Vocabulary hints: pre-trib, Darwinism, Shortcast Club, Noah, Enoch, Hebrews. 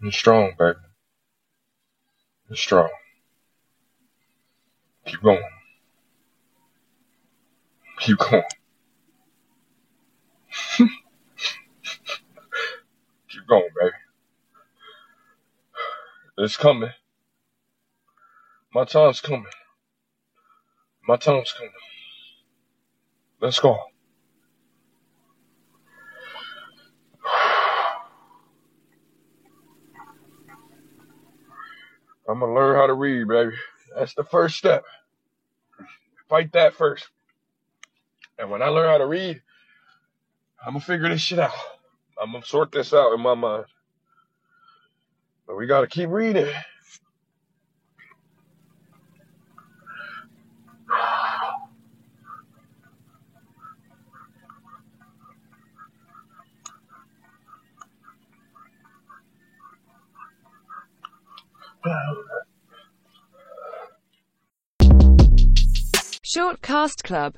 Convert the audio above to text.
I'm strong, baby. I'm strong. Keep going. Keep going. Keep going, baby. It's coming. My time's coming. My time's coming. Let's go. I'm gonna learn how to read, baby. That's the first step. Fight that first. And when I learn how to read, I'm gonna figure this shit out. I'm gonna sort this out in my mind. But we gotta keep reading. Shortcast Club.